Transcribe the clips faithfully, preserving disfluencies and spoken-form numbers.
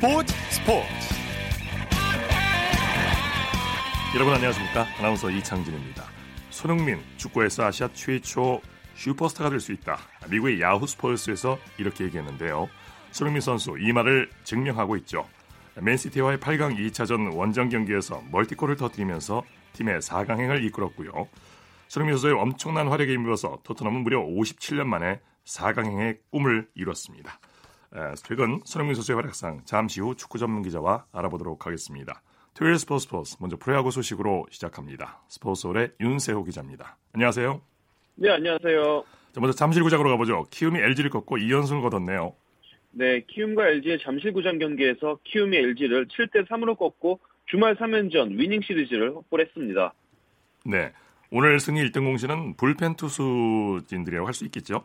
스포츠 스포츠 여러분 안녕하십니까? 아나운서 이창진입니다. 손흥민, 축구에서 아시아 최초 슈퍼스타가 될 수 있다. 미국의 야후 스포츠에서 이렇게 얘기했는데요. 손흥민 선수 이 말을 증명하고 있죠. 맨시티와의 팔 강 이 차전 원정 경기에서 멀티골을 터뜨리면서 팀의 사 강행을 이끌었고요. 손흥민 선수의 엄청난 활약에 힘입어서 토트넘은 무려 오십칠 년 만에 사 강행의 꿈을 이뤘습니다. 최근 손흥민 선수의 활약상 잠시 후 축구 전문 기자와 알아보도록 하겠습니다. 토요일 스포츠 스포츠 먼저 프로야구 소식으로 시작합니다. 스포츠홀의 윤세호 기자입니다. 안녕하세요. 네, 안녕하세요. 자, 먼저 잠실구장으로 가보죠. 키움이 엘지를 꺾고 이 연승을 거뒀네요. 네, 키움과 엘지의 잠실구장 경기에서 키움이 엘지를 칠 대 삼으로 꺾고 주말 삼 연전 위닝 시리즈를 확보했습니다. 네, 오늘 승리 일 등 공신은 불펜 투수진들이라고 할 수 있겠죠?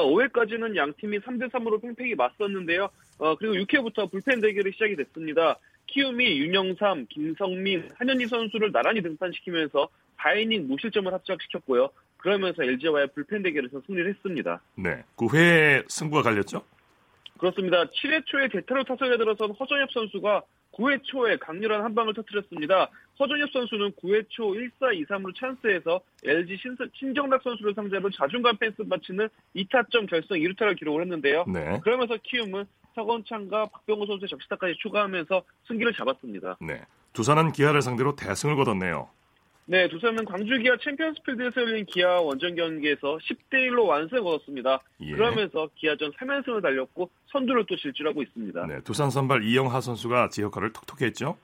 그렇습니다. 오 회까지는 양팀이 삼 대 삼으로 팽팽히 맞섰는데요. 어, 그리고 육 회부터 불펜 대결이 시작이 됐습니다. 키움이 윤영삼, 김성민, 한현희 선수를 나란히 등판시키면서 사 이닝 무실점을 합작시켰고요. 그러면서 엘지와의 불펜 대결에서 승리를 했습니다. 네, 구 회 승부가 갈렸죠? 그렇습니다. 칠 회 초에 대타로 타석에 들어선 허정엽 선수가 구 회 초에 강렬한 한 방을 터뜨렸습니다. 허정엽 선수는 구 회 초 일 사 이 삼으로 찬스에서 엘지 신정락 선수를 상대로 자존감 펜스 맞히는 이 타점 결승 이 루타를 기록을 했는데요. 네. 그러면서 키움은 서건창과 박병호 선수의 적시타까지 추가하면서 승기를 잡았습니다. 네, 두산은 기아를 상대로 대승을 거뒀네요. 네, 두산은 광주기아 챔피언스필드에서 열린 기아 원정 경기에서 십 대 일로 완승을 거뒀습니다. 예. 그러면서 기아전 삼 연승을 달렸고 선두를 또 질주하고 있습니다. 네, 두산 선발 이영하 선수가 제 역할을 톡톡히 했죠?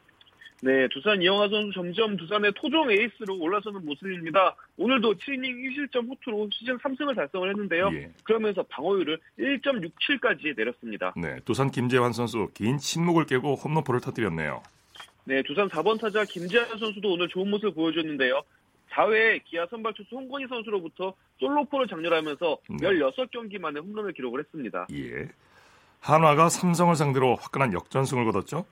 네, 두산 이영하 선수 점점 두산의 토종 에이스로 올라서는 모습입니다. 오늘도 칠 이닝 일 실점 호투로 시즌 삼 승을 달성을 했는데요. 예. 그러면서 방어율을 일 점 육칠까지 내렸습니다. 네, 두산 김재환 선수 긴 침묵을 깨고 홈런포를 터뜨렸네요. 네, 두산 사 번 타자 김재환 선수도 오늘 좋은 모습을 보여줬는데요. 사 회에 기아 선발 투수 홍건희 선수로부터 솔로포를 장렬하면서 십육 경기 만에 홈런을 기록을 했습니다. 예, 한화가 삼성을 상대로 화끈한 역전승을 거뒀죠?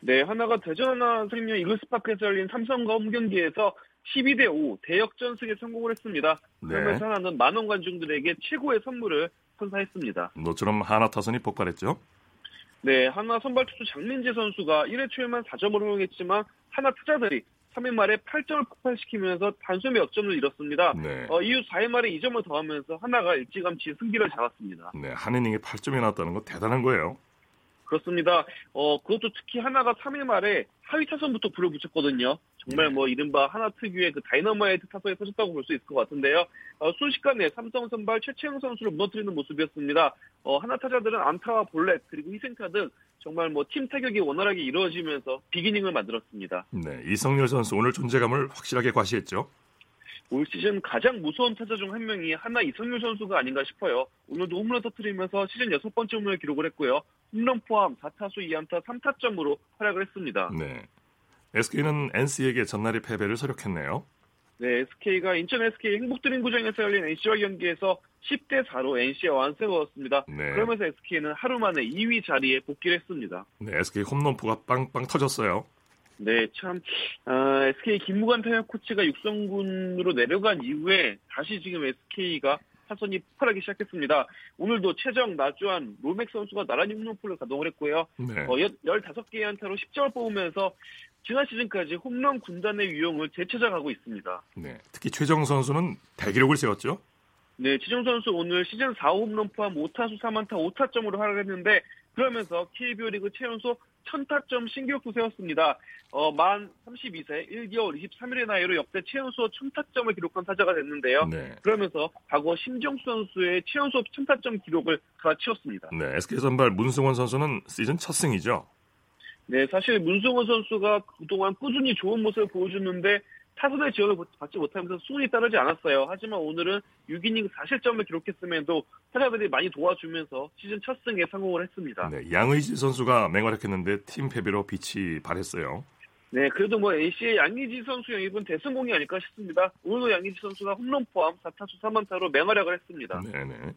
네, 한화가 대전 한화 생명 이글스파크에서 열린 삼성과 홈경기에서 십이 대 오 대역전승에 성공을 했습니다. 그러면서 네. 한화는 만원 관중들에게 최고의 선물을 선사했습니다. 너처럼 한화 타선이 폭발했죠? 네, 한화 선발 투수 장민재 선수가 일 회 초에만 사 점을 허용했지만 한화 타자들이 삼 회 말에 팔 점을 폭발시키면서 단숨에 역전을 이뤘습니다. 네. 어, 이후 사 회 말에 이 점을 더하면서 한화가 일찌감치 승기를 잡았습니다. 네, 한 이닝에 팔 점이 나왔다는 건 대단한 거예요. 그렇습니다. 어, 그것도 특히 한화가 삼 회 말에 하위 타선부터 불을 붙였거든요. 정말 네. 뭐 이른바 한화 특유의 그 다이너마이트 타선에 터졌다고 볼 수 있을 것 같은데요. 어, 순식간에 삼성 선발 최채영 선수를 무너뜨리는 모습이었습니다. 어, 한화 타자들은 안타와 볼넷 그리고 희생타 등 정말 뭐 팀 타격이 원활하게 이루어지면서 빅이닝을 만들었습니다. 네, 이성렬 선수 오늘 존재감을 확실하게 과시했죠. 올 시즌 가장 무서운 타자 중 한 명이 한화 이성률 선수가 아닌가 싶어요. 오늘도 홈런 터뜨리면서 시즌 여섯 번째 홈런을 기록을 했고요. 홈런 포함 사 타수 이 안타 삼 타점으로 활약을 했습니다. 네, 에스케이는 엔씨에게 전날의 패배를 서력했네요. 네, 에스케이가 인천 에스케이 행복드림구장에서 열린 엔씨와 경기에서 십 대 사로 엔씨와 완승을 거뒀습니다. 네. 그러면서 에스케이는 하루 만에 이 위 자리에 복귀를 했습니다. 네, 에스케이 홈런포가 빵빵 터졌어요. 네, 참 어, 에스케이 김무관 타격 코치가 육성군으로 내려간 이후에 다시 지금 에스케이가 타선이 폭발하기 시작했습니다. 오늘도 최정, 나주환, 로맥 선수가 나란히 홈런포를 가동을 했고요. 네. 어, 열다섯 개의 안타로 십 점을 뽑으면서 지난 시즌까지 홈런 군단의 유형을 되찾아가고 있습니다. 네, 특히 최정 선수는 대기록을 세웠죠? 네, 최정 선수 오늘 시즌 사 호 홈런 포함 오 타수 삼 안타 오 타점으로 활약했는데 그러면서 케이비엘 리그 최연소 천 타점 신기록도 세웠습니다. 어, 만 서른두 세 일 개월 이십삼 일의 나이로 역대 최연소 천 타점을 기록한 타자가 됐는데요. 네. 그러면서 과거 심정수 선수의 최연소 천 타점 기록을 갈아치웠습니다. 네, 에스케이 선발 문승원 선수는 시즌 첫 승이죠? 네, 사실 문승원 선수가 그동안 꾸준히 좋은 모습을 보여줬는데 타선의 지원을 받지 못하면서 수훈이 따르지 않았어요. 하지만 오늘은 육 이닝 사 실점을 기록했음에도 타자들이 많이 도와주면서 시즌 첫 승에 성공을 했습니다. 네, 양의지 선수가 맹활약했는데 팀 패배로 빛이 발했어요. 네, 그래도 뭐 에이씨의 양의지 선수 영입은 대성공이 아닐까 싶습니다. 오늘도 양의지 선수가 홈런 포함 사 타수 삼 안타로 맹활약을 했습니다. 네네.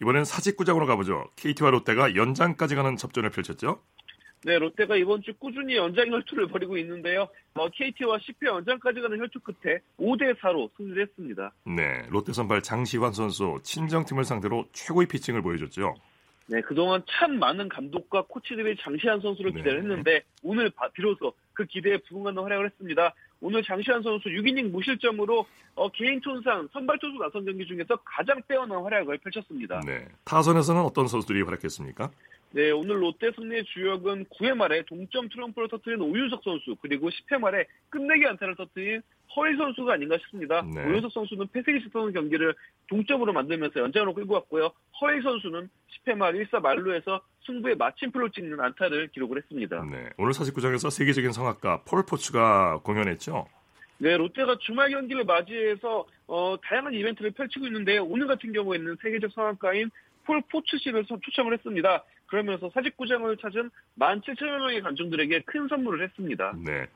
이번엔 사직구장으로 가보죠. 케이티와 롯데가 연장까지 가는 접전을 펼쳤죠? 네, 롯데가 이번 주 꾸준히 연장 혈투를 벌이고 있는데요. 어, 케이티와 십 회 연장까지 가는 혈투 끝에 오 대 사로 승리를 했습니다. 네, 롯데 선발 장시환 선수 친정팀을 상대로 최고의 피칭을 보여줬죠. 네, 그동안 참 많은 감독과 코치들이 장시환 선수를 기대를 했는데 오늘 비로소 그 기대에 부응하는 활약을 했습니다. 오늘 장시환 선수 육 이닝 무실점으로 어, 개인 톤상 선발 투수 나선 경기 중에서 가장 빼어난 활약을 펼쳤습니다. 네, 타선에서는 어떤 선수들이 활약했습니까? 네, 오늘 롯데 승리의 주역은 구회 말에 동점 트럼프를 터뜨린 오윤석 선수, 그리고 십회 말에 끝내기 안타를 터뜨린 허일 선수가 아닌가 싶습니다. 네. 오윤석 선수는 패스기 시도는 경기를 동점으로 만들면서 연장으로 끌고 왔고요. 허일 선수는 십회 말 일사 만루에서 승부의 마침표를 찍는 안타를 기록을 했습니다. 네, 오늘 사직구장에서 세계적인 성악가 폴 포츠가 공연했죠? 네, 롯데가 주말 경기를 맞이해서 어, 다양한 이벤트를 펼치고 있는데 오늘 같은 경우에는 세계적 성악가인 폴 포츠 씨를 초청을 했습니다. 그러면서 사직구장을 찾은 만 칠천 명의 관중들에게 큰 선물을 했습니다. 네,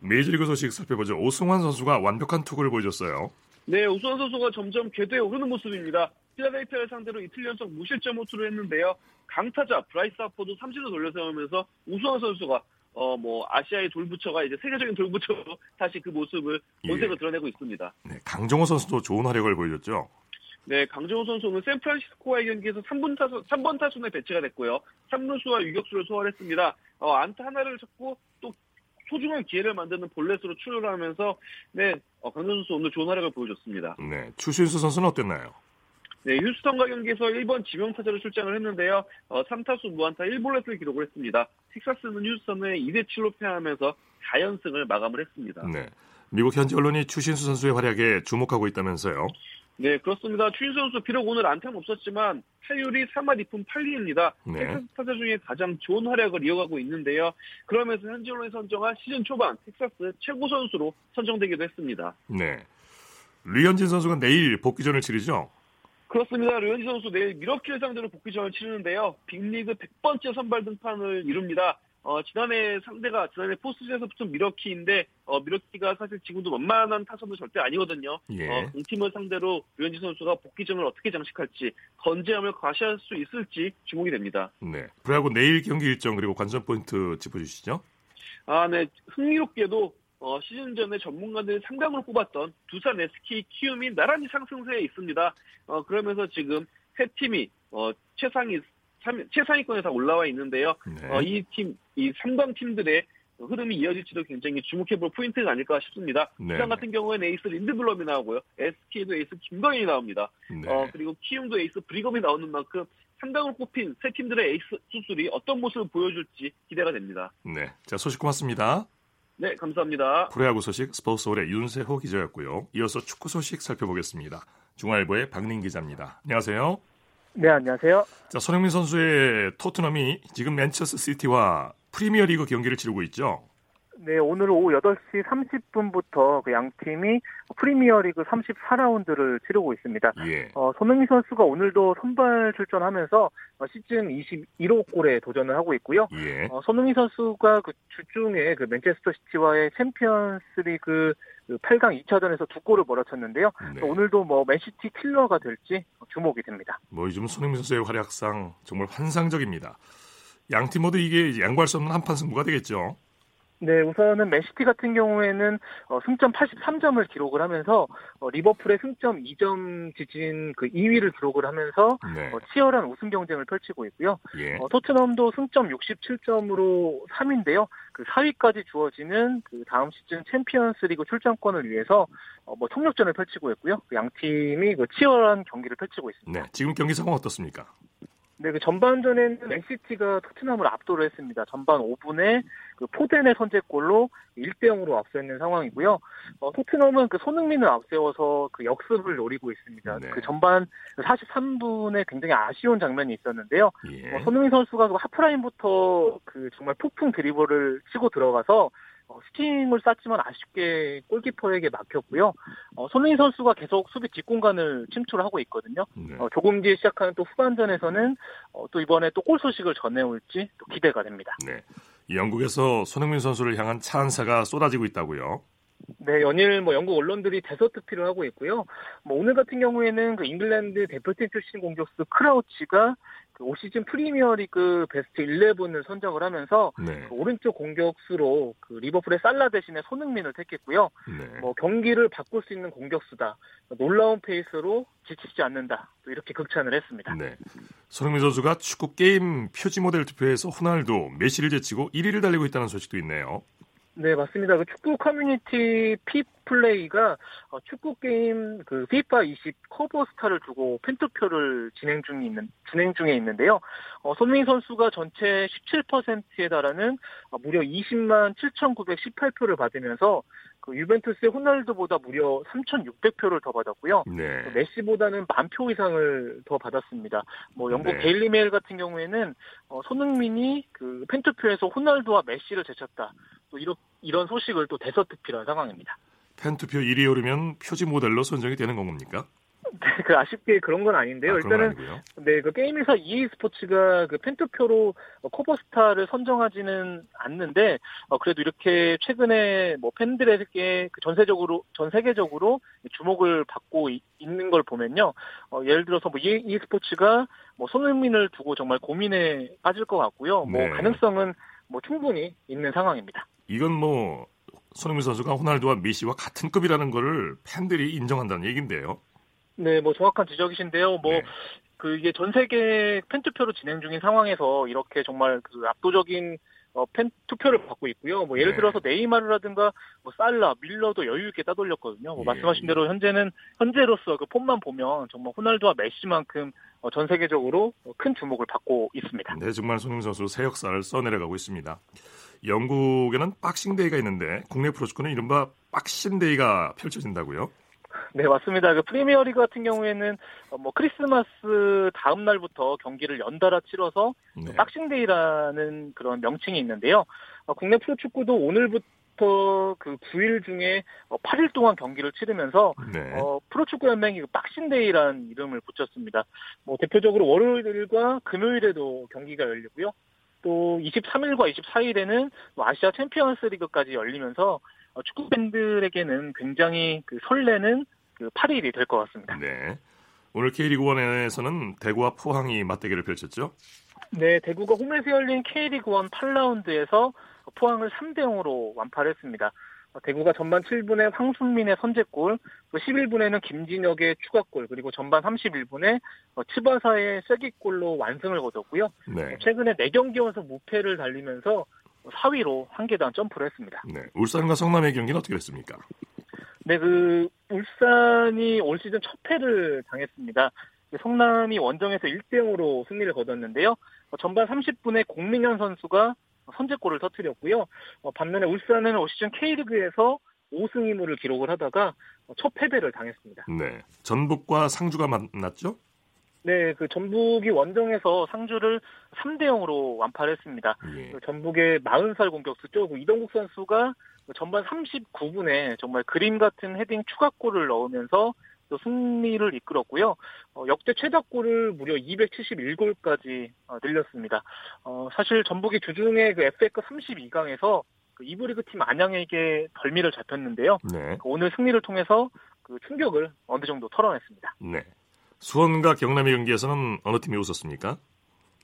메이저리그 소식 살펴보죠. 오승환 선수가 완벽한 투구를 보여줬어요. 네, 오승환 선수가 점점 궤도에 오르는 모습입니다. 필라델피아를 상대로 이틀 연속 무실점 호투를 했는데요. 강타자 브라이스 하퍼도 삼진을 돌려세우면서 오승환 선수가 어, 뭐 아시아의 돌부처가 이제 세계적인 돌부처로 다시 그 모습을 본색으로 예. 드러내고 있습니다. 네, 강정호 선수도 좋은 활약을 보여줬죠. 네, 강정호 선수는 샌프란시스코와의 경기에서 삼 번 타수, 삼 번 타순에 배치가 됐고요. 삼루수와 유격수를 소화했습니다. 어, 안타 하나를 잡고 또 소중한 기회를 만드는 볼넷으로 출루를 하면서 네, 어, 강정호 선수 오늘 좋은 활약을 보여줬습니다. 네, 추신수 선수는 어땠나요? 네, 휴스턴과 경기에서 일 번 지명타자로 출장을 했는데요. 어, 삼 타수 무안타 일 볼넷을 기록을 했습니다. 텍사스는 휴스턴에 이 대 칠로 패하면서 사 연승을 마감을 했습니다. 네, 미국 현지 언론이 추신수 선수의 활약에 주목하고 있다면서요? 네, 그렇습니다. 추신수 선수 비록 오늘 안타는 없었지만 타율이 삼 할 이 푼 팔 리입니다. 네. 텍사스 타자 중에 가장 좋은 활약을 이어가고 있는데요. 그러면서 현지 언론이 선정한 시즌 초반 텍사스 최고 선수로 선정되기도 했습니다. 네, 류현진 선수가 내일 복귀전을 치르죠? 그렇습니다. 류현진 선수 내일 밀워키를 상대로 복귀전을 치르는데요. 빅리그 백 번째 선발 등판을 이룹니다. 어, 지난해 상대가 지난해 포스트에서 붙은 밀워키인데 어, 밀워키가 사실 지금도 만만한 타선도 절대 아니거든요. 예. 어, 공팀을 상대로 류현진 선수가 복귀전을 어떻게 장식할지, 건재함을 과시할 수 있을지 주목이 됩니다. 네, 그리고 내일 경기 일정 그리고 관전 포인트 짚어주시죠. 아, 네, 흥미롭게도 어, 시즌 전에 전문가들이 상당으로 꼽았던 두산, 에스케이, 키움이 나란히 상승세에 있습니다. 어, 그러면서 지금 세 팀이 어, 최상위 최상위권에 다 올라와 있는데요. 네. 어, 이 팀, 이 삼 강 팀들의 흐름이 이어질지도 굉장히 주목해볼 포인트가 아닐까 싶습니다. 네. 두산 같은 경우에는 에이스 린드블럼이 나오고요. 에스케이도 에이스 김광현이 나옵니다. 네. 어, 그리고 키움도 에이스 브리검이 나오는 만큼 상당으로 꼽힌 세 팀들의 에이스 수술이 어떤 모습을 보여줄지 기대가 됩니다. 네, 자, 소식 고맙습니다. 네, 감사합니다. 프로야구 소식 스포츠홀의 윤세호 기자였고요. 이어서 축구 소식 살펴보겠습니다. 중앙일보의 박민 기자입니다. 안녕하세요. 네, 안녕하세요. 자, 손흥민 선수의 토트넘이 지금 맨체스터 시티와 프리미어리그 경기를 치르고 있죠? 네, 오늘 오후 여덟 시 삼십 분부터 그 양팀이 프리미어리그 삼십사 라운드를 치르고 있습니다. 예. 어, 손흥민 선수가 오늘도 선발 출전하면서 시즌 이십일 호 골에 도전을 하고 있고요. 예. 어, 손흥민 선수가 그 주중에 그 맨체스터 시티와의 챔피언스리그 팔 강 이 차전에서 두 골을 몰아쳤는데요. 네. 오늘도 뭐 맨시티 킬러가 될지 주목이 됩니다. 뭐 요즘 손흥민 선수의 활약상 정말 환상적입니다. 양팀 모두 이게 양보할 수 없는 한판 승부가 되겠죠. 네, 우선은 맨시티 같은 경우에는 어, 승점 팔십삼 점을 기록을 하면서 어, 리버풀의 승점 이 점 지진 그 이 위를 기록을 하면서 네. 어, 치열한 우승 경쟁을 펼치고 있고요. 예. 어, 토트넘도 승점 육십칠 점으로 삼 위인데요. 그 사 위까지 주어지는 그 다음 시즌 챔피언스리그 출전권을 위해서 어, 뭐 총력전을 펼치고 있고요. 그 양 팀이 그 치열한 경기를 펼치고 있습니다. 네, 지금 경기 상황 어떻습니까? 네, 그 전반전에는 맨시티가 토트넘을 압도를 했습니다. 전반 오 분에 그 포덴의 선제골로 일 대 영으로 앞서 있는 상황이고요. 어, 토트넘은 그 손흥민을 앞세워서 그 역습을 노리고 있습니다. 네. 그 전반 사십삼 분에 굉장히 아쉬운 장면이 있었는데요. 예. 어, 손흥민 선수가 그 하프라인부터 그 정말 폭풍 드리블을 치고 들어가서 어, 스팅을 쐈지만 아쉽게 골키퍼에게 막혔고요. 어, 손흥민 선수가 계속 수비 뒷공간을 침투하고 있거든요. 네. 어, 조금 뒤에 시작하는 또 후반전에서는 어, 또 이번에 또 골 소식을 전해올지 또 기대가 됩니다. 네, 영국에서 손흥민 선수를 향한 찬사가 쏟아지고 있다고요? 네, 연일 뭐 영국 언론들이 대서특필을 하고 있고요. 뭐 오늘 같은 경우에는 그 잉글랜드 대표팀 출신 공격수 크라우치가 그 올 시즌 프리미어리그 베스트 십일을 선정을 하면서 네. 그 오른쪽 공격수로 그 리버풀의 살라 대신에 손흥민을 택했고요. 네. 뭐 경기를 바꿀 수 있는 공격수다. 놀라운 페이스로 지치지 않는다. 또 이렇게 극찬을 했습니다. 네. 손흥민 선수가 축구 게임 표지 모델 투표에서 호날두, 메시를 제치고 일 위를 달리고 있다는 소식도 있네요. 네, 맞습니다. 그 축구 커뮤니티 피플레이가 축구 게임 그 피파 이십 커버 스타를 두고 팬투표를 진행 중에 있는 진행 중에 있는데요. 어, 손흥민 선수가 전체 십칠 퍼센트에 달하는 무려 이십만 칠천구백십팔 표를 받으면서 그 유벤투스의 호날두보다 무려 삼천육백 표를 더 받았고요. 네. 메시보다는 만 표 이상을 더 받았습니다. 뭐 영국 네. 데일리 메일 같은 경우에는 어, 손흥민이 그 팬투표에서 호날두와 메시를 제쳤다. 또 이런 이런 소식을 또 대서특필한 상황입니다. 팬투표 일 위 오르면 표지 모델로 선정이 되는 건 겁니까? 네, 그 아쉽게 그런 건 아닌데요. 아, 일단은 네, 그 게임에서 이에이 스포츠가 그 팬투표로 커버스타를 선정하지는 않는데 어, 그래도 이렇게 최근에 뭐 팬들에게 전세적으로 전 세계적으로 주목을 받고 이, 있는 걸 보면요. 어, 예를 들어서 뭐 이에이 스포츠가 뭐 손흥민을 두고 정말 고민에 빠질 것 같고요. 뭐 네. 가능성은 뭐 충분히 있는 상황입니다. 이건 뭐 손흥민 선수가 호날두와 메시와 같은 급이라는 거를 팬들이 인정한다는 얘기인데요. 네, 뭐 정확한 지적이신데요. 뭐 그 네. 이게 전 세계 팬 투표로 진행 중인 상황에서 이렇게 정말 그 압도적인 어, 팬 투표를 받고 있고요. 뭐 예를 네. 들어서 네이마르라든가 뭐 살라, 밀러도 여유 있게 따돌렸거든요. 뭐 예. 말씀하신 대로 현재는 현재로서 그 폼만 보면 정말 호날두와 메시만큼 어, 전 세계적으로 큰 주목을 받고 있습니다. 네, 정말 손흥민 선수 새 역사를 써내려가고 있습니다. 영국에는 박싱데이가 있는데 국내 프로축구는 이른바 박싱데이가 펼쳐진다고요? 네, 맞습니다. 그 프리미어리그 같은 경우에는 뭐 크리스마스 다음 날부터 경기를 연달아 치러서 네. 박싱데이라는 그런 명칭이 있는데요. 국내 프로축구도 오늘부터 그 구일 중에 팔일 동안 경기를 치르면서 네. 어, 프로축구 연맹이 박싱데이라는 이름을 붙였습니다. 뭐 대표적으로 월요일과 금요일에도 경기가 열리고요. 또 이십삼일과 이십사일에는 아시아 챔피언스 리그까지 열리면서 축구 팬들에게는 굉장히 그 설레는 그 팔일이 될 것 같습니다. 네. 오늘 K리그일에서는 대구와 포항이 맞대결을 펼쳤죠? 네, 대구가 홈에서 열린 K리그일 팔 라운드에서 포항을 삼 대 영으로 완파를 했습니다. 대구가 전반 칠 분에 황순민의 선제골, 또 십일 분에는 김진혁의 추가골, 그리고 전반 삼십일 분에 치바사의 쐐기골로 완승을 거뒀고요. 네. 최근에 네 경기 연속 무패를 달리면서 사 위로 한 계단 점프를 했습니다. 네, 울산과 성남의 경기는 어떻게 됐습니까? 네, 그 울산이 올 시즌 첫 패를 당했습니다. 성남이 원정에서 일 대 영으로 승리를 거뒀는데요. 전반 삼십 분에 공민현 선수가 선제골을 터뜨렸고요. 반면에 울산은 올 시즌 K리그에서 오 승 이 무를 기록을 하다가 첫 패배를 당했습니다. 네, 전북과 상주가 만났죠? 네, 그 전북이 원정에서 상주를 삼 대 영으로 완파를 했습니다. 예. 전북의 마흔 살 공격수 쪼고 이동국 선수가 전반 삼십구 분에 정말 그림 같은 헤딩 추가골을 넣으면서 또 승리를 이끌었고요. 어, 역대 최다골을 무려 이백칠십일 골까지 어, 늘렸습니다. 어, 사실 전북이 주중에 그 에프에이컵 삼십이 강에서 그 이 부 리그 팀 안양에게 덜미를 잡혔는데요. 네. 오늘 승리를 통해서 그 충격을 어느 정도 털어냈습니다. 네. 수원과 경남의 경기에서는 어느 팀이 웃었습니까?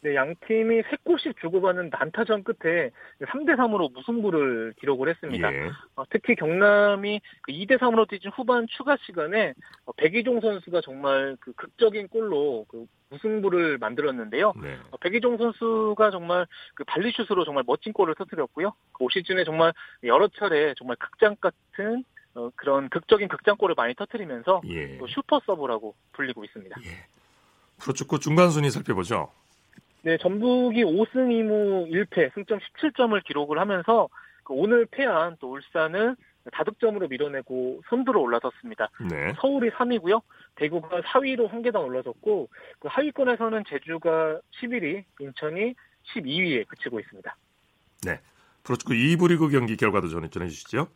네, 양 팀이 세 골씩 주고받는 난타전 끝에 삼 대 삼으로 무승부를 기록을 했습니다. 예. 어, 특히 경남이 이 대 삼으로 뒤진 후반 추가 시간에 어, 백이종 선수가 정말 그 극적인 골로 그 무승부를 만들었는데요. 네. 어, 백이종 선수가 정말 그 발리슛으로 정말 멋진 골을 터뜨렸고요. 그 올 시즌에 정말 여러 차례 정말 극장 같은 어, 그런 극적인 극장골을 많이 터뜨리면서 예. 또 슈퍼서브라고 불리고 있습니다. 예. 프로축구 중간순위 살펴보죠. 네, 전북이 오 승 이 무 일 패, 승점 십칠 점을 기록을 하면서 그 오늘 패한 또 울산을 다득점으로 밀어내고 선두로 올라섰습니다. 네. 서울이 삼 위고요. 대구가 사 위로 한 계단 올라섰고 그 하위권에서는 제주가 십일 위, 인천이 십이 위에 그치고 있습니다. 네, 프로축구 이 부 리그 경기 결과도 전해주시죠.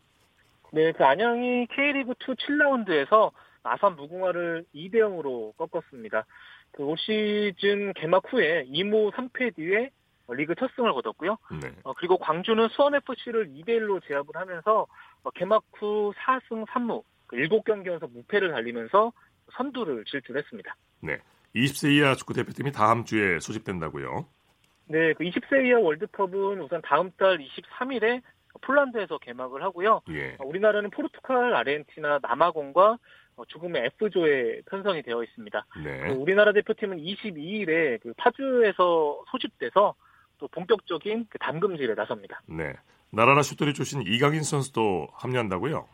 네, 그 안양이 K리그이 칠 라운드에서 아산 무궁화를 이 대 영으로 꺾었습니다. 그 올 시즌 개막 후에 이 무 삼 패 뒤에 리그 첫 승을 거뒀고요. 네. 어, 그리고 광주는 수원에프씨를 이 대 일로 제압을 하면서 어, 개막 후 사 승 삼 무 일곱 경기 연속 무패를 달리면서 선두를 질주했습니다. 네, 이십 세 이하 축구 대표팀이 다음 주에 소집된다고요? 네, 그 이십 세 이하 월드컵은 우선 다음 달 이십삼 일에 폴란드에서 개막을 하고요. 예. 우리나라는 포르투갈, 아르헨티나, 남아공과 죽음의 F조에 편성이 되어 있습니다. 네. 우리나라 대표팀은 이십이 일에 그 파주에서 소집돼서 또 본격적인 그 담금질에 나섭니다. 네, 나라라 슛돌이 출신 이강인 선수도 합류한다고요?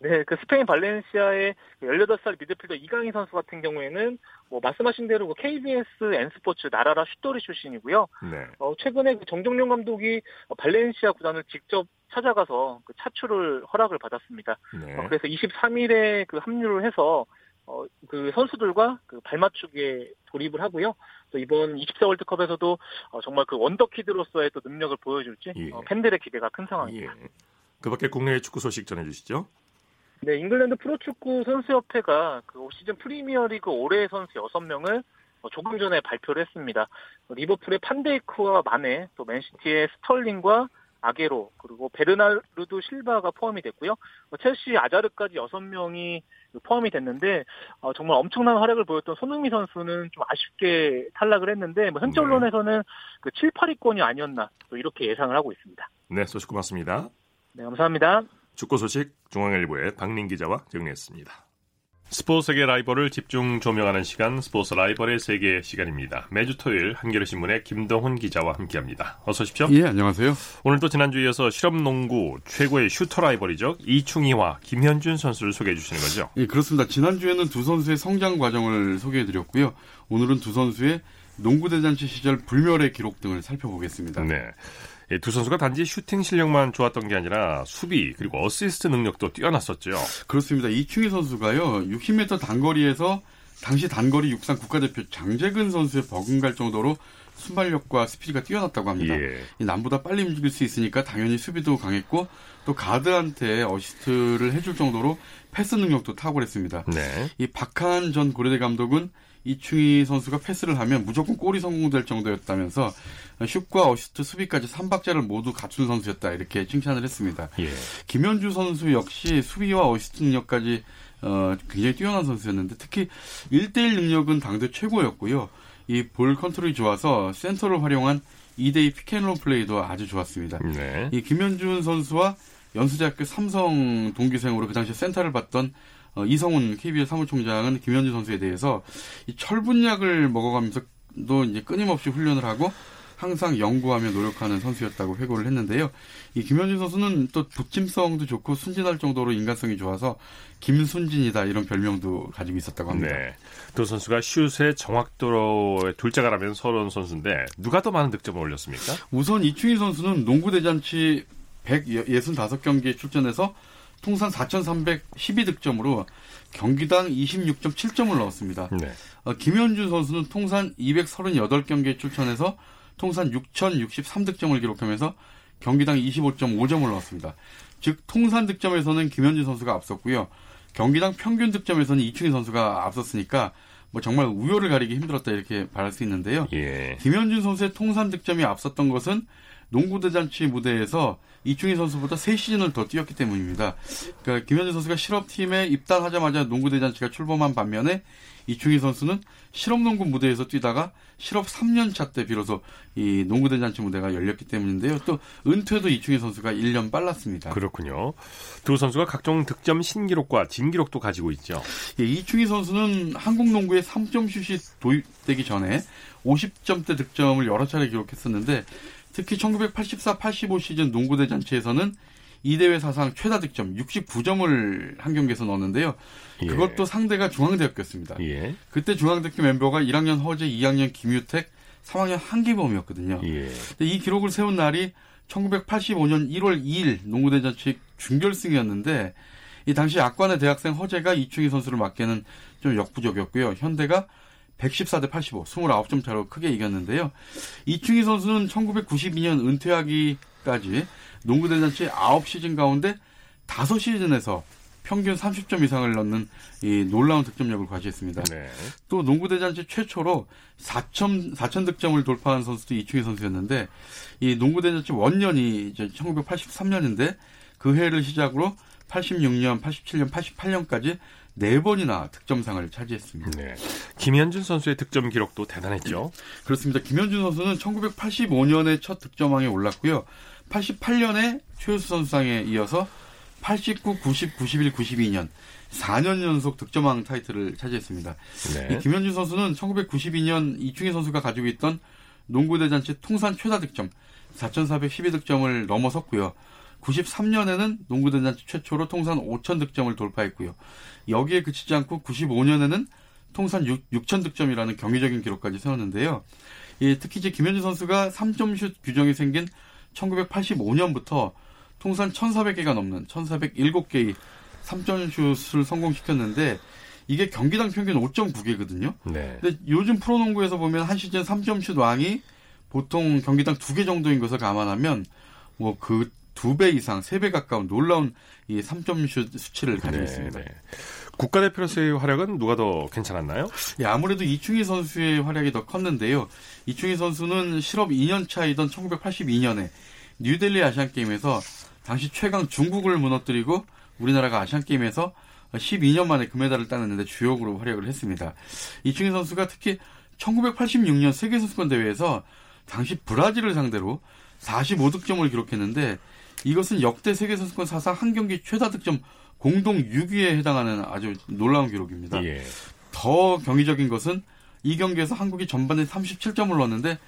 네, 그 스페인 발렌시아의 열여덟 살 미드필더 이강인 선수 같은 경우에는 뭐 말씀하신 대로 그 케이비에스 N스포츠 나라라 슛돌이 출신이고요. 네. 어, 최근에 그 정종용 감독이 발렌시아 구단을 직접 찾아가서 그 차출을 허락을 받았습니다. 네. 어, 그래서 이십삼 일에 그 합류를 해서 어, 그 선수들과 그 발맞추기에 돌입을 하고요. 또 이번 이십 세 월드컵에서도 어, 정말 그 원더키드로서의 또 능력을 보여줄지 예. 어, 팬들의 기대가 큰 상황입니다. 예. 그 밖에 국내의 축구 소식 전해주시죠. 네, 잉글랜드 프로축구 선수협회가 그 올 시즌 프리미어리그 올해의 선수 여섯 명을 조금 전에 발표를 했습니다. 리버풀의 판데이크와 마네, 또 맨시티의 스털링과 아게로, 그리고 베르나르두 실바가 포함이 됐고요. 첼시 아자르까지 여섯 명이 포함이 됐는데 어, 정말 엄청난 활약을 보였던 손흥민 선수는 좀 아쉽게 탈락을 했는데 뭐 현지 언론에서는 그 칠, 팔 위권이 아니었나 또 이렇게 예상을 하고 있습니다. 네, 소식 고맙습니다. 네, 감사합니다. 축구 소식 중앙일보의 박민 기자와 정리했습니다. 스포츠계 라이벌을 집중 조명하는 시간, 스포츠 라이벌의 세계 시간입니다. 매주 토요일 한겨레신문의 김동훈 기자와 함께합니다. 어서 오십시오. 예, 안녕하세요. 오늘 또 지난주에 이어서 실업농구 최고의 슈터 라이벌이죠. 이충희와 김현준 선수를 소개해 주시는 거죠. 예, 그렇습니다. 지난주에는 두 선수의 성장 과정을 소개해 드렸고요. 오늘은 두 선수의 농구대잔치 시절 불멸의 기록 등을 살펴보겠습니다. 네. 두 선수가 단지 슈팅 실력만 좋았던 게 아니라 수비 그리고 어시스트 능력도 뛰어났었죠. 그렇습니다. 이충희 선수가요 육십 미터 단거리에서 당시 단거리 육상 국가대표 장재근 선수에 버금갈 정도로 순발력과 스피드가 뛰어났다고 합니다. 예. 남보다 빨리 움직일 수 있으니까 당연히 수비도 강했고 또 가드한테 어시스트를 해줄 정도로 패스 능력도 탁월했습니다. 네. 이 박한 전 고려대 감독은 이충희 선수가 패스를 하면 무조건 골이 성공될 정도였다면서 슛과 어시스트, 수비까지 삼박자를 모두 갖춘 선수였다 이렇게 칭찬을 했습니다. 예. 김현주 선수 역시 수비와 어시스트 능력까지 어, 굉장히 뛰어난 선수였는데 특히 일 대일 능력은 당대 최고였고요. 이 볼 컨트롤이 좋아서 센터를 활용한 이 대이 피켄롤 플레이도 아주 좋았습니다. 네. 이 김현준 선수와 연수대학교 삼성 동기생으로 그 당시 센터를 봤던 어, 이성훈 케이비엘 사무총장은 김현준 선수에 대해서 이 철분약을 먹어가면서도 이제 끊임없이 훈련을 하고 항상 연구하며 노력하는 선수였다고 회고를 했는데요. 이 김현준 선수는 또 북침성도 좋고 순진할 정도로 인간성이 좋아서 김순진이다 이런 별명도 가지고 있었다고 합니다. 네. 두 선수가 슛의 정확도로의 둘째가라면 서러운 선수인데 누가 더 많은 득점을 올렸습니까? 우선 이충희 선수는 농구대잔치 백육십오 경기에 출전해서 통산 사천삼백십이 득점으로 경기당 이십육 점 칠 점을 넣었습니다. 네. 어, 김현준 선수는 통산 이백삼십팔 경기에 출전해서 통산 육천육십삼 득점을 기록하면서 경기당 이십오 점 오 점을 넣었습니다. 즉 통산 득점에서는 김현준 선수가 앞섰고요. 경기당 평균 득점에서는 이충희 선수가 앞섰으니까 뭐 정말 우열을 가리기 힘들었다 이렇게 말할 수 있는데요. 예. 김현준 선수의 통산 득점이 앞섰던 것은 농구대잔치 무대에서 이충희 선수보다 세 시즌을 더 뛰었기 때문입니다. 그러니까 김현준 선수가 실업팀에 입단하자마자 농구대잔치가 출범한 반면에 이충희 선수는 실업농구 무대에서 뛰다가 실업 삼 년 차 때 비로소 이 농구대잔치 무대가 열렸기 때문인데요. 또 은퇴도 이충희 선수가 일 년 빨랐습니다. 그렇군요. 두 선수가 각종 득점 신기록과 진기록도 가지고 있죠. 예, 이충희 선수는 한국농구의 삼 점 슛이 도입되기 전에 오십 점대 득점을 여러 차례 기록했었는데 특히 천구백팔십사 팔십오 시즌 농구대잔치에서는 이 대회 사상 최다 득점 육십구 점을 한 경기에서 넣었는데요. 예. 그것도 상대가 중앙대학교였습니다. 예. 그때 중앙대학교 멤버가 일 학년 허재, 이 학년 김유택, 삼 학년 한기범이었거든요. 예. 근데 이 기록을 세운 날이 천구백팔십오 년 일월 이일 농구대잔치 준결승이었는데 이 당시 약관의 대학생 허재가 이충희 선수를 맞게는 좀 역부족이었고요. 현대가 백십사 대 팔십오, 이십구 점 차로 크게 이겼는데요. 이충희 선수는 천구백구십이 년 은퇴하기까지 농구대잔치 아홉 시즌 가운데 다섯 시즌에서 평균 삼십 점 이상을 넣는 이 놀라운 득점력을 과시했습니다. 네. 또 농구 대잔치 최초로 사천 득점을 돌파한 선수도 이충희 선수였는데, 이 농구 대잔치 원년이 이제 천구백팔십삼 년인데 그 해를 시작으로 팔십육 년, 팔십칠 년, 팔십팔 년까지 네 번이나 득점상을 차지했습니다. 네. 김현준 선수의 득점 기록도 대단했죠. 그렇습니다. 김현준 선수는 천구백팔십오 년에 첫 득점왕에 올랐고요. 팔십팔 년에 최우수 선수상에 이어서 팔십구, 구십, 구십일, 구십이 년 사 년 연속 득점왕 타이틀을 차지했습니다. 네. 이 김현준 선수는 천구백구십이 년 이충희 선수가 가지고 있던 농구대잔치 통산 최다 득점 사천사백십이 득점을 넘어섰고요. 구십삼 년에는 농구대잔치 최초로 통산 오천 득점을 돌파했고요. 여기에 그치지 않고 구십오 년에는 통산 육천 득점이라는 경이적인 기록까지 세웠는데요. 예, 특히 이제 김현준 선수가 삼 점 슛 규정이 생긴 천구백팔십오 년부터 통산 천사백 개가 넘는 천사백칠 개의 삼 점 슛을 성공시켰는데, 이게 경기당 평균 오 점 구 개거든요. 네. 근데 요즘 프로농구에서 보면 한 시즌 삼 점 슛 왕이 보통 경기당 두 개 정도인 것을 감안하면 뭐 그 두 배 이상, 세 배 가까운 놀라운 이 삼 점 슛 수치를 가지고 있습니다. 네, 네. 국가대표로서의 활약은 누가 더 괜찮았나요? 예, 아무래도 이충희 선수의 활약이 더 컸는데요. 이충희 선수는 실업 이 년 차이던 천구백팔십이 년에 뉴델리 아시안게임에서 당시 최강 중국을 무너뜨리고 우리나라가 아시안게임에서 십이 년 만에 금메달을 따냈는데 주역으로 활약을 했습니다. 이충희 선수가 특히 천구백팔십육 년 세계선수권대회에서 당시 브라질을 상대로 사십오 득점을 기록했는데, 이것은 역대 세계선수권 사상 한 경기 최다 득점 공동 육 위에 해당하는 아주 놀라운 기록입니다. 예. 더 경이적인 것은 이 경기에서 한국이 전반에 삼십칠 점을 넣었는데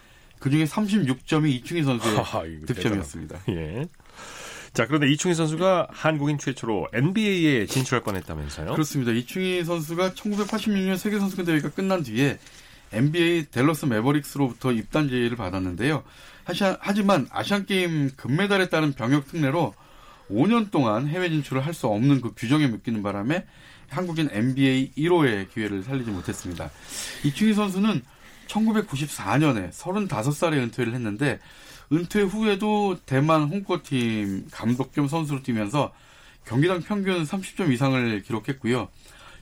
그중에 삼십육 점이 이충희 선수의 하하, 득점이었습니다. 예. 자, 그런데 이충희 선수가 한국인 최초로 엔비에이에 진출할 뻔했다면서요? 그렇습니다. 이충희 선수가 천구백팔십육 년 세계선수권대회가 끝난 뒤에 엔비에이 댈러스 매버릭스로부터 입단 제의를 받았는데요. 하지만 아시안게임 금메달에 따른 병역 특례로 오 년 동안 해외 진출을 할 수 없는 그 규정에 묶이는 바람에 한국인 엔비에이 일 호의 기회를 살리지 못했습니다. 이충희 선수는 천구백구십사 년에 서른다섯 살에 은퇴를 했는데, 은퇴 후에도 대만 홍코팀 감독 겸 선수로 뛰면서 경기당 평균 삼십 점 이상을 기록했고요.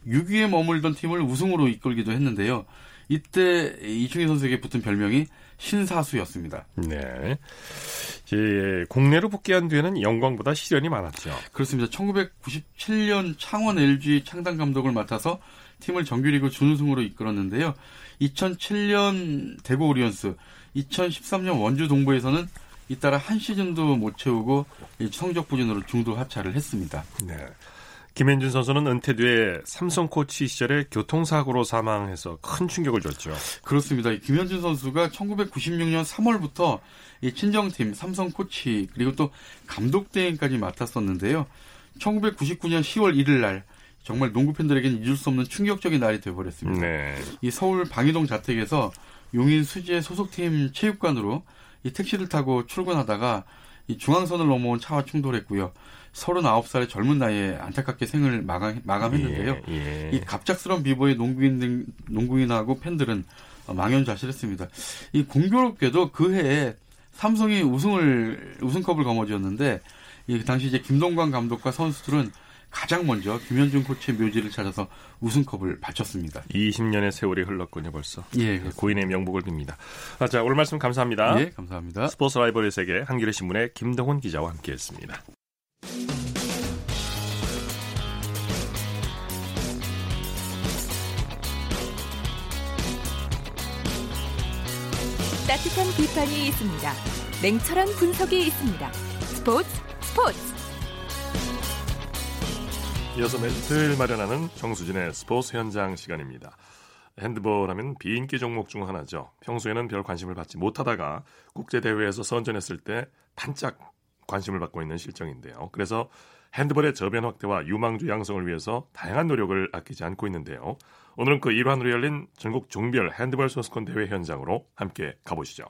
육 위에 머물던 팀을 우승으로 이끌기도 했는데요. 이때 이충희 선수에게 붙은 별명이 신사수였습니다. 네. 예, 국내로 복귀한 뒤에는 영광보다 시련이 많았죠. 그렇습니다. 천구백구십칠 년 창원 엘지 창단 감독을 맡아서 팀을 정규리그 준우승으로 이끌었는데요. 이천칠 년 대구 오리온스, 이천십삼 년 원주 동부에서는 잇따라 한 시즌도 못 채우고 성적 부진으로 중도 하차를 했습니다. 네. 김현준 선수는 은퇴 뒤에 삼성 코치 시절에 교통사고로 사망해서 큰 충격을 줬죠. 그렇습니다. 김현준 선수가 천구백구십육 년 삼월부터 이 친정팀 삼성 코치 그리고 또 감독 대행까지 맡았었는데요. 천구백구십구 년 시월 일일 날 정말 농구 팬들에게는 잊을 수 없는 충격적인 날이 되어버렸습니다. 네. 이 서울 방이동 자택에서 용인 수지의 소속팀 체육관으로 이 택시를 타고 출근하다가 이 중앙선을 넘어온 차와 충돌했고요. 서른아홉 살의 젊은 나이에 안타깝게 생을 마감, 마감했는데요. 예, 예. 이 갑작스러운 비보에 농구인, 농구인하고 팬들은 망연자실했습니다. 이 공교롭게도 그 해에 삼성이 우승을, 우승컵을 거머쥐었는데, 이 당시 이제 김동관 감독과 선수들은 가장 먼저 김현준 코치의 묘지를 찾아서 우승컵을 바쳤습니다. 이십 년의 세월이 흘렀군요, 벌써. 예, 그렇습니다. 고인의 명복을 빕니다. 아, 자, 오늘 말씀 감사합니다. 예, 감사합니다. 스포츠 라이벌의 세계 한겨레 신문의 김동훈 기자와 함께했습니다. 따뜻한 비판이 있습니다. 냉철한 분석이 있습니다. 스포츠, 스포츠. 이어서 매일 토요일 마련하는 정수진의 스포츠 현장 시간입니다. 핸드볼 하면 비인기 종목 중 하나죠. 평소에는 별 관심을 받지 못하다가 국제대회에서 선전했을 때 반짝 관심을 받고 있는 실정인데요. 그래서 핸드볼의 저변 확대와 유망주 양성을 위해서 다양한 노력을 아끼지 않고 있는데요. 오늘은 그 일환으로 열린 전국 종별 핸드볼 선수권 대회 현장으로 함께 가보시죠.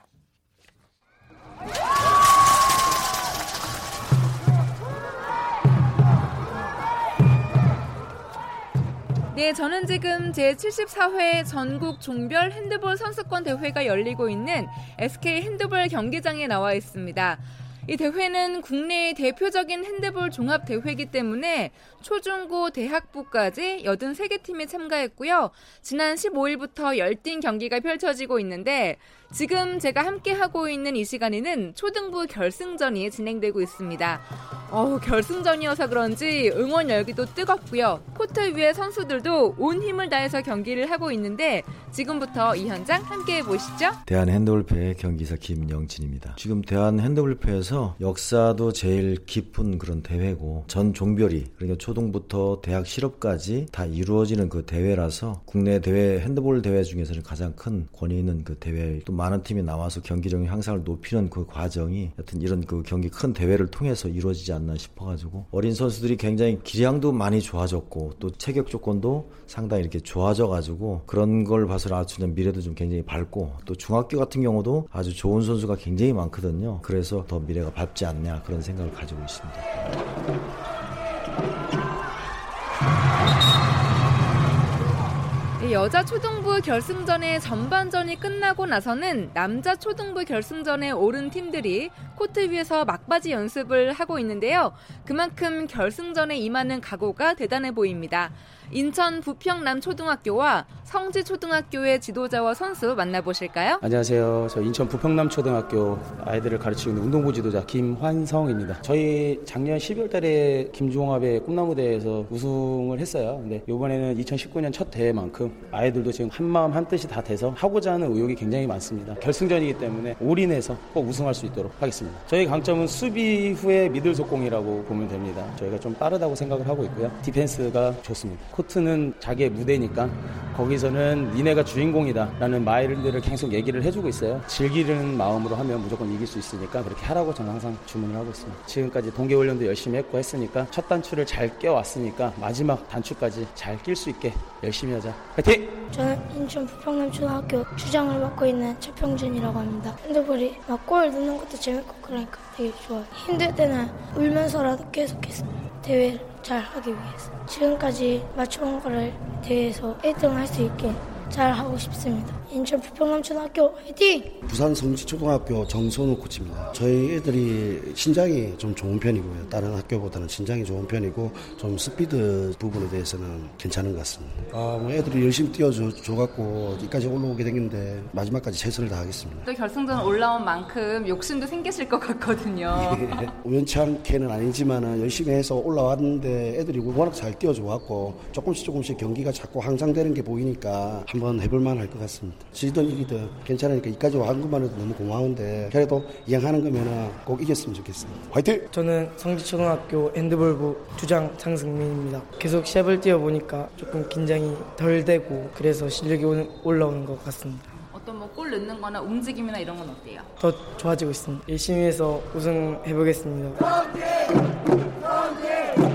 네, 저는 지금 제칠십사 회 전국 종별 핸드볼 선수권 대회가 열리고 있는 에스케이 핸드볼 경기장에 나와 있습니다. 이 대회는 국내의 대표적인 핸드볼 종합대회이기 때문에 초중고 대학부까지 팔십삼 개 팀이 참가했고요. 지난 십오 일부터 열띤 경기가 펼쳐지고 있는데 지금 제가 함께하고 있는 이 시간에는 초등부 결승전이 진행되고 있습니다. 어우, 결승전이어서 그런지 응원 열기도 뜨겁고요. 코트 위에 선수들도 온 힘을 다해서 경기를 하고 있는데 지금부터 이 현장 함께해 보시죠. 대한핸드볼협회 경기사 김영진입니다. 지금 대한핸드볼협회에서 역사도 제일 깊은 그런 대회고 전 종별이, 그러니까 초등부터 대학 실업까지 다 이루어지는 그 대회라서 국내 대회, 핸드볼 대회 중에서는 가장 큰 권위 있는 그 대회, 또 많은 팀이 나와서 경기적인 향상을 높이는 그 과정이 여튼 이런 그 경기 큰 대회를 통해서 이루어지지 않나 싶어가지고 어린 선수들이 굉장히 기량도 많이 좋아졌고 또 체격 조건도 상당히 이렇게 좋아져가지고 그런 걸 봐서 아주는 미래도 좀 굉장히 밝고 또 중학교 같은 경우도 아주 좋은 선수가 굉장히 많거든요. 그래서 더 미래가 밟지 않냐 그런 생각을 가지고 있습니다. 여자 초등부 결승전의 전반전이 끝나고 나서는 남자 초등부 결승전에 오른 팀들이 코트 위에서 막바지 연습을 하고 있는데요. 그만큼 결승전에 임하는 각오가 대단해 보입니다. 인천 부평남초등학교와 성지초등학교의 지도자와 선수 만나보실까요? 안녕하세요. 저 인천 부평남초등학교 아이들을 가르치고 있는 운동부 지도자 김환성입니다. 저희 작년 십이월 달에 김종합의 꿈나무 대회에서 우승을 했어요. 근데 이번에는 이천십구 년 첫 대회만큼 아이들도 지금 한마음 한뜻이 다 돼서 하고자 하는 의욕이 굉장히 많습니다. 결승전이기 때문에 올인해서 꼭 우승할 수 있도록 하겠습니다. 저희 강점은 수비 후에 미들 속공이라고 보면 됩니다. 저희가 좀 빠르다고 생각을 하고 있고요. 디펜스가 좋습니다. 코트는 자기의 무대니까 거기서는 니네가 주인공이다 라는 말들을 계속 얘기를 해주고 있어요. 즐기는 마음으로 하면 무조건 이길 수 있으니까 그렇게 하라고 저는 항상 주문을 하고 있습니다. 지금까지 동계훈련도 열심히 했고 했으니까 첫 단추를 잘 껴왔으니까 마지막 단추까지 잘 낄 수 있게 열심히 하자. 파이팅! 저는 인천 부평남초등학교 주장을 맡고 있는 최평준이라고 합니다. 핸드볼이 막 골 넣는 것도 재밌고 그러니까 되게 좋아요. 힘들 때는 울면서라도 계속했습니다. 대회를 잘 하기 위해서 지금까지 맞춰온 거를 대회에서 일 등 할 수 있게 잘 하고 싶습니다. 인천 부평남초등학교 화이팅! 부산 성지초등학교 정선우 코치입니다. 저희 애들이 신장이 좀 좋은 편이고요. 다른 학교보다는 신장이 좋은 편이고 좀 스피드 부분에 대해서는 괜찮은 것 같습니다. 아, 뭐 애들이 열심히 뛰어줘갖고 여기까지 올라오게 됐는데 마지막까지 최선을 다하겠습니다. 또 결승전 올라온 만큼 욕심도 생기실 것 같거든요. 예, 우연치 않게는 아니지만 열심히 해서 올라왔는데 애들이 워낙 잘 뛰어줘갖고 조금씩 조금씩 경기가 자꾸 향상되는 게 보이니까 한번 해볼만 할 것 같습니다. 지든 이기든 괜찮으니까 이까지 와준 것만 해도 너무 고마운데 그래도 이행하는 거면 꼭 이겼으면 좋겠습니다. 화이팅! 저는 성지초등학교 핸드볼부 주장 장승민입니다. 계속 시합을 뛰어보니까 조금 긴장이 덜 되고 그래서 실력이 올라오는 것 같습니다. 어떤 뭐 골 넣는 거나 움직임이나 이런 건 어때요? 더 좋아지고 있습니다. 열심히 해서 우승해보겠습니다. 화이팅! 화이팅! 화이팅!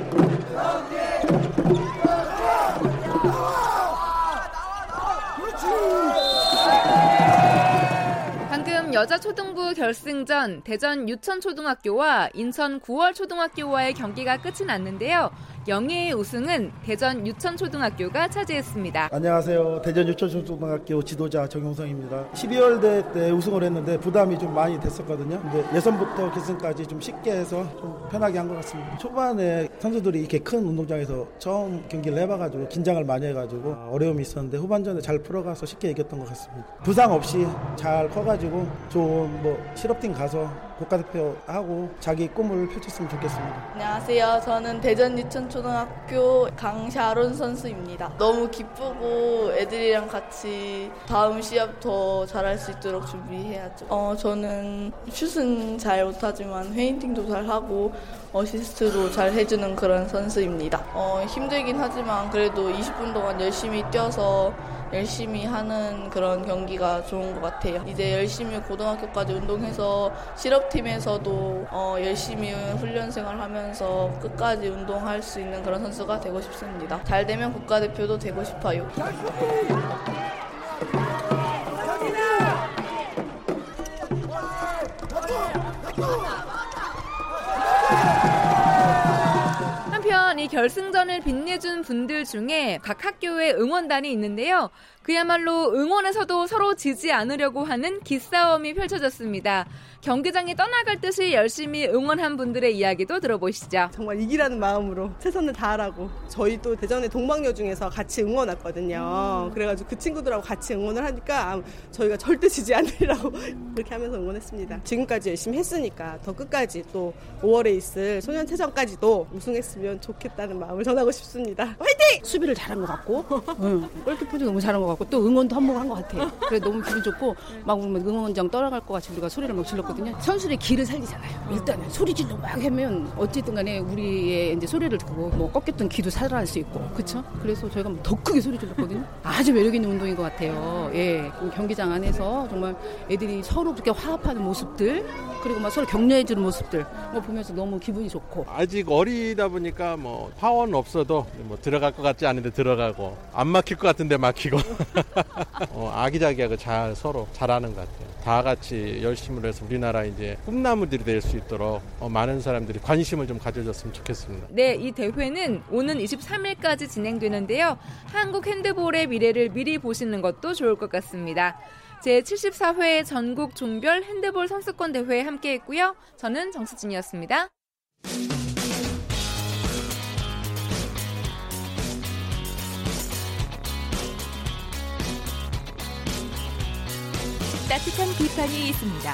여자 초등부 결승전 대전 유천초등학교와 인천 구월초등학교와의 경기가 끝이 났는데요. 영예의 우승은 대전 유천초등학교가 차지했습니다. 안녕하세요. 대전 유천초등학교 지도자 정용성입니다. 십이월 대회 때 우승을 했는데 부담이 좀 많이 됐었거든요. 근데 예선부터 결승까지 좀 쉽게 해서 좀 편하게 한 것 같습니다. 초반에 선수들이 이렇게 큰 운동장에서 처음 경기를 해봐가지고 긴장을 많이 해가지고 어려움이 있었는데 후반전에 잘 풀어가서 쉽게 이겼던 것 같습니다. 부상 없이 잘 커가지고 좋은 뭐 실업팀 가서 국가대표하고 자기 꿈을 펼쳤으면 좋겠습니다. 안녕하세요. 저는 대전 유천 초등학교 강샤론 선수입니다. 너무 기쁘고 애들이랑 같이 다음 시합 더 잘할 수 있도록 준비해야죠. 어, 저는 슛은 잘 못하지만 페인팅도 잘하고 어시스트도 잘 해주는 그런 선수입니다. 어, 힘들긴 하지만 그래도 이십 분 동안 열심히 뛰어서 열심히 하는 그런 경기가 좋은 것 같아요. 이제 열심히 고등학교까지 운동해서 실업팀에서도 어, 열심히 훈련생활 하면서 끝까지 운동할 수 있는 그런 선수가 되고 싶습니다. 잘 되면 국가대표도 되고 싶어요. 한편 이 결승전을 빛내준 분들 중에 각 학교의 응원단이 있는데요. 그야말로 응원에서도 서로 지지 않으려고 하는 기싸움이 펼쳐졌습니다. 경기장이 떠나갈 듯이 열심히 응원한 분들의 이야기도 들어보시죠. 정말 이기라는 마음으로 최선을 다하라고. 저희 또 대전의 동방여중에서 같이 응원 왔거든요. 음. 그래가지고 그 친구들하고 같이 응원을 하니까 저희가 절대 지지 않으리라고 그렇게 하면서 응원했습니다. 지금까지 열심히 했으니까 더 끝까지 또 오월에 있을 소년체전까지도 우승했으면 좋겠다는 마음을 전하고 싶습니다. 화이팅! 수비를 잘한 것 같고 응. 골키퍼도 너무 잘한 것 같고 또 응원도 한몫한 것 같아요. 그래서 너무 기분 좋고 막 응원장 떠나갈 것 같이 우리가 소리를 막 질렀거든요. 선수의 길을 살리잖아요. 일단은 소리 질러 막 하면 어쨌든 간에 우리의 이제 소리를 듣고 뭐 꺾였던 기도 살아날 수 있고 그렇죠? 그래서 저희가 더 크게 소리 질렀거든요. 아주 매력 있는 운동인 것 같아요. 예, 경기장 안에서 정말 애들이 서로 그렇게 화합하는 모습들 그리고 막 서로 격려해주는 모습들 뭐 보면서 너무 기분이 좋고 아직 어리다 보니까 뭐 파워는 없어도 뭐 들어갈 것 같지 않은데 들어가고 안 막힐 것 같은데 막히고 어, 아기자기하고 잘 서로 잘하는 것 같아요. 다 같이 열심히 해서 우리나라 이제 꿈나무들이 될 수 있도록 어, 많은 사람들이 관심을 좀 가져줬으면 좋겠습니다. 네, 이 대회는 오는 이십삼일까지 진행되는데요. 한국 핸드볼의 미래를 미리 보시는 것도 좋을 것 같습니다. 제칠십사회 전국 종별 핸드볼 선수권 대회에 함께했고요. 저는 정수진이었습니다. 따뜻한 비판이 있습니다.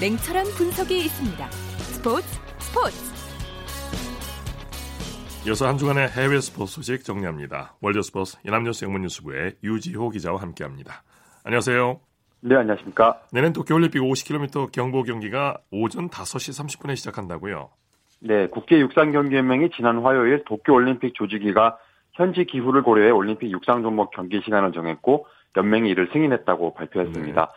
냉철한 분석이 있습니다. 스포츠 스포츠. 이어서 한 주간의 해외 스포츠 소식 정리합니다. 월드 스포츠 연합뉴스 영문뉴스부의 유지호 기자와 함께합니다. 안녕하세요. 네, 안녕하십니까. 내년 도쿄올림픽 오십 킬로미터 경보 경기가 오전 다섯시 삼십분에 시작한다고요? 네, 국제육상경기연맹이 지난 화요일 도쿄올림픽 조직위가 현지 기후를 고려해 올림픽 육상종목 경기 시간을 정했고 연맹이 이를 승인했다고 발표했습니다. 네.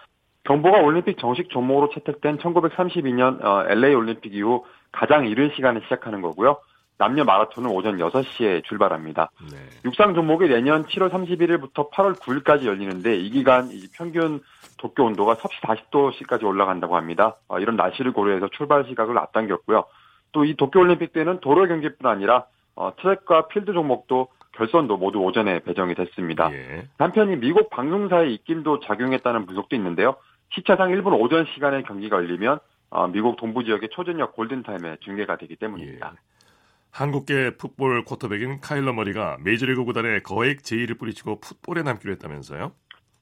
경보가 올림픽 정식 종목으로 채택된 천구백삼십이년 엘에이 올림픽 이후 가장 이른 시간에 시작하는 거고요. 남녀 마라톤은 오전 여섯시에 출발합니다. 네. 육상 종목이 내년 칠월 삼십일일부터 팔월 구일까지 열리는데 이 기간 평균 도쿄 온도가 섭씨 사십도씨까지 올라간다고 합니다. 이런 날씨를 고려해서 출발 시각을 앞당겼고요. 또 이 도쿄올림픽 때는 도로 경기뿐 아니라 트랙과 필드 종목도 결선도 모두 오전에 배정이 됐습니다. 예. 한편 미국 방송사의 입김도 작용했다는 분석도 있는데요. 시차상 일본 오전 시간에 경기가 열리면 미국 동부 지역의 초저녁 골든타임에 중계가 되기 때문입니다. 예. 한국계 풋볼 쿼터백인 카일러 머리가 메이저리그 구단에 거액 제의를 뿌리치고 풋볼에 남기로 했다면서요?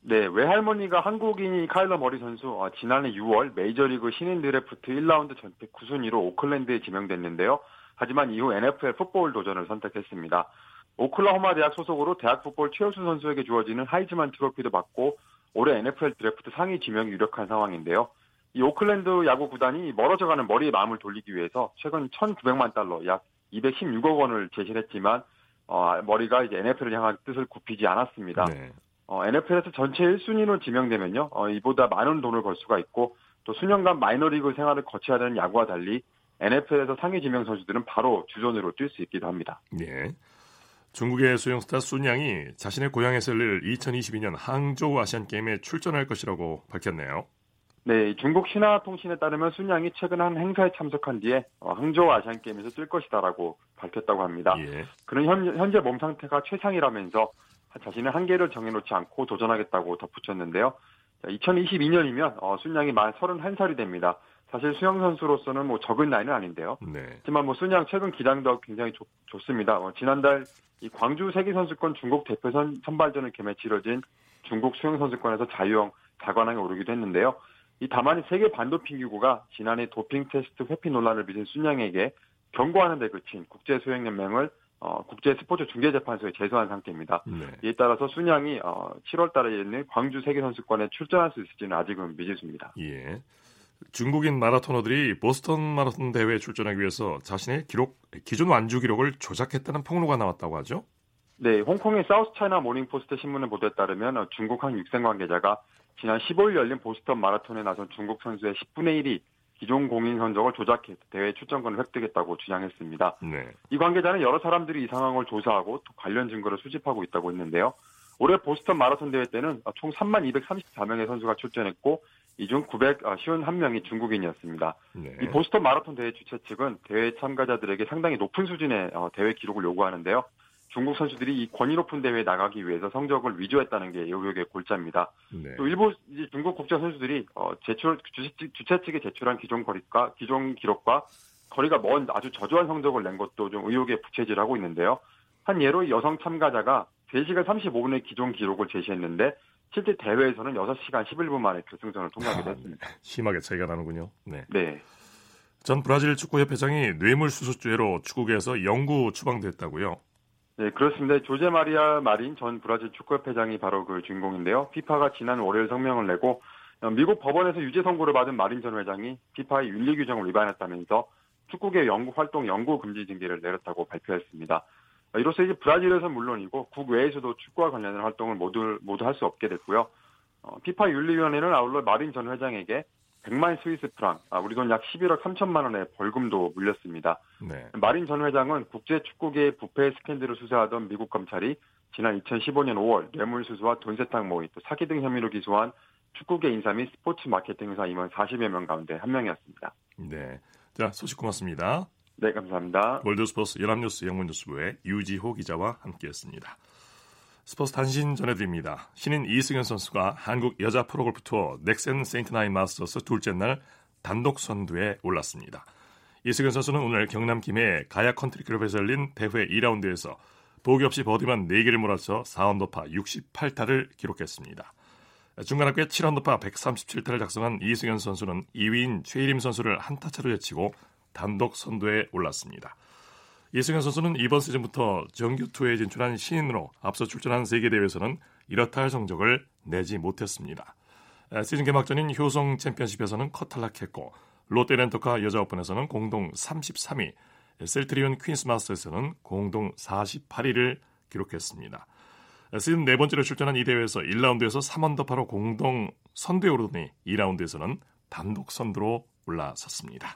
네, 외할머니가 한국인이 카일러 머리 선수 어, 지난해 유월 메이저리그 신인 드래프트 일라운드 전픽 구순위로 오클랜드에 지명됐는데요. 하지만 이후 엔에프엘 풋볼 도전을 선택했습니다. 오클라호마 대학 소속으로 대학 풋볼 최우수 선수에게 주어지는 하이즈만 트로피도 받고 올해 엔에프엘 드래프트 상위 지명이 유력한 상황인데요. 이 오클랜드 야구 구단이 멀어져가는 머리의 마음을 돌리기 위해서 최근 천구백만 달러 약 이백십육억 원을 제시했지만 어, 머리가 이제 엔에프엘을 향한 뜻을 굽히지 않았습니다. 네. 어, 엔에프엘에서 전체 일순위로 지명되면요, 어, 이보다 많은 돈을 벌 수가 있고 또 수년간 마이너리그 생활을 거쳐야 되는 야구와 달리 엔에프엘에서 상위 지명 선수들은 바로 주전으로 뛸 수 있기도 합니다. 네. 중국의 수영 스타 순 양이 자신의 고향에서 열릴 이천이십이년 항저우 아시안 게임에 출전할 것이라고 밝혔네요. 네, 중국 신화통신에 따르면 순 양이 최근 한 행사에 참석한 뒤에 항저우 아시안게임에서 뛸 것이다라고 밝혔다고 합니다. 예. 그는 현, 현재 몸 상태가 최상이라면서 자신의 한계를 정해놓지 않고 도전하겠다고 덧붙였는데요. 이천이십이년이면 순 양이 만 서른한살이 됩니다. 사실 수영선수로서는 뭐 적은 나이는 아닌데요. 네. 하지만 뭐 순양 최근 기량도 굉장히 조, 좋습니다. 어, 지난달 이 광주 세계선수권 중국 대표 선, 선발전을 겸해 치러진 중국 수영선수권에서 자유형 사관왕에 오르기도 했는데요. 이 다만 세계 반도핑기구가 지난해 도핑 테스트 회피 논란을 빚은 순양에게 경고하는 데 그친 국제수영연맹을 어, 국제스포츠 중재재판소에 제소한 상태입니다. 네. 이에 따라서 순양이 어, 칠월달에 있는 광주 세계선수권에 출전할 수 있을지는 아직은 미지수입니다. 예. 중국인 마라토너들이 보스턴 마라톤 대회에 출전하기 위해서 자신의 기록, 기존 완주 기록을 조작했다는 폭로가 나왔다고 하죠? 네, 홍콩의 사우스차이나 모닝포스트 신문에 보도에 따르면 중국 한 육생 관계자가 지난 십오일 열린 보스턴 마라톤에 나선 중국 선수의 십분의 일이 기존 공인 선정을 조작해 대회 출전권을 획득했다고 주장했습니다. 네. 이 관계자는 여러 사람들이 이 상황을 조사하고 또 관련 증거를 수집하고 있다고 했는데요. 올해 보스턴 마라톤 대회 때는 총 삼만 이백삼십사명의 선수가 출전했고 이 중 구백오십일명이 중국인이었습니다. 네. 이 보스턴 마라톤 대회 주최 측은 대회 참가자들에게 상당히 높은 수준의 대회 기록을 요구하는데요. 중국 선수들이 이 권위 높은 대회에 나가기 위해서 성적을 위조했다는 게 의혹의 골자입니다. 네. 또 일본 이제 중국 국제 선수들이 어, 제출 주최 측에 제출한 기존 거리가 기존 기록과 거리가 먼 아주 저조한 성적을 낸 것도 좀 의혹에 부채질하고 있는데요. 한 예로 여성 참가자가 네 시간 삼십오 분의 기존 기록을 제시했는데 실제 대회에서는 여섯 시간 십일 분 만에 결승선을 통과하게 됐습니다. 아, 심하게 차이가 나는군요. 네. 네. 전 브라질 축구협회장이 뇌물수수죄로 축구계에서 영구 추방됐다고요? 네, 그렇습니다. 조제 마리아 마린 전 브라질 축구협회장이 바로 그 주인공인데요. 피파가 지난 월요일 성명을 내고 미국 법원에서 유죄 선고를 받은 마린 전 회장이 피파의 윤리 규정을 위반했다면서 축구계 영구 활동 영구 금지 징계를 내렸다고 발표했습니다. 이로써 이제 브라질에서는 물론이고 국외에서도 축구와 관련된 활동을 모두 모두 할 수 없게 됐고요. 어, 피파 윤리위원회는 아울러 마린 전 회장에게 백만 스위스 프랑, 아, 우리 돈 약 십일억 삼천만 원의 벌금도 물렸습니다. 네. 마린 전 회장은 국제축구계의 부패 스캔들을 수사하던 미국 검찰이 지난 이천십오 년 오월 뇌물수수와 돈세탁 모의, 또 사기 등 혐의로 기소한 축구계 인사 및 스포츠 마케팅 회사 임원 사십여 명 가운데 한 명이었습니다. 네, 자 소식 고맙습니다. 네, 감사합니다. 월드스포츠 연합뉴스 영문뉴스부의 유지호 기자와 함께했습니다. 스포츠 단신 전해드립니다. 신인 이승현 선수가 한국 여자 프로골프 투어 넥센 세인트나인 마스터스 둘째 날 단독 선두에 올랐습니다. 이승현 선수는 오늘 경남 김해의 가야 컨트리클럽에서 열린 대회 이 라운드에서 보기 없이 버디만 네 개를 몰아쳐 사 언더파 육십팔 타를 기록했습니다. 중간 합계 칠 언더파 백삼십칠 타를 작성한 이승현 선수는 이 위인 최일임 선수를 한 타 차로 제치고 단독 선두에 올랐습니다. 이승현 선수는 이번 시즌부터 정규 투어에 진출한 신인으로 앞서 출전한 세계 대회에서는 이렇다 할 성적을 내지 못했습니다. 시즌 개막전인 효성 챔피언십에서는 컷 탈락했고 롯데 렌터카 여자 오픈에서는 공동 삼십삼 위, 셀트리온 퀸스 마스터에서는 공동 사십팔 위를 기록했습니다. 시즌 네 번째로 출전한 이 대회에서 일 라운드에서 삼 언더파로 공동 선두에 오르더니 이 라운드에서는 단독 선두로 올라섰습니다.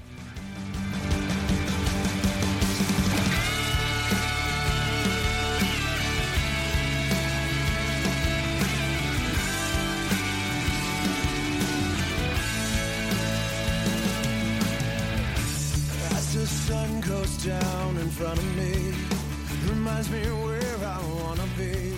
As the sun goes down in front of me, reminds me where I wanna be.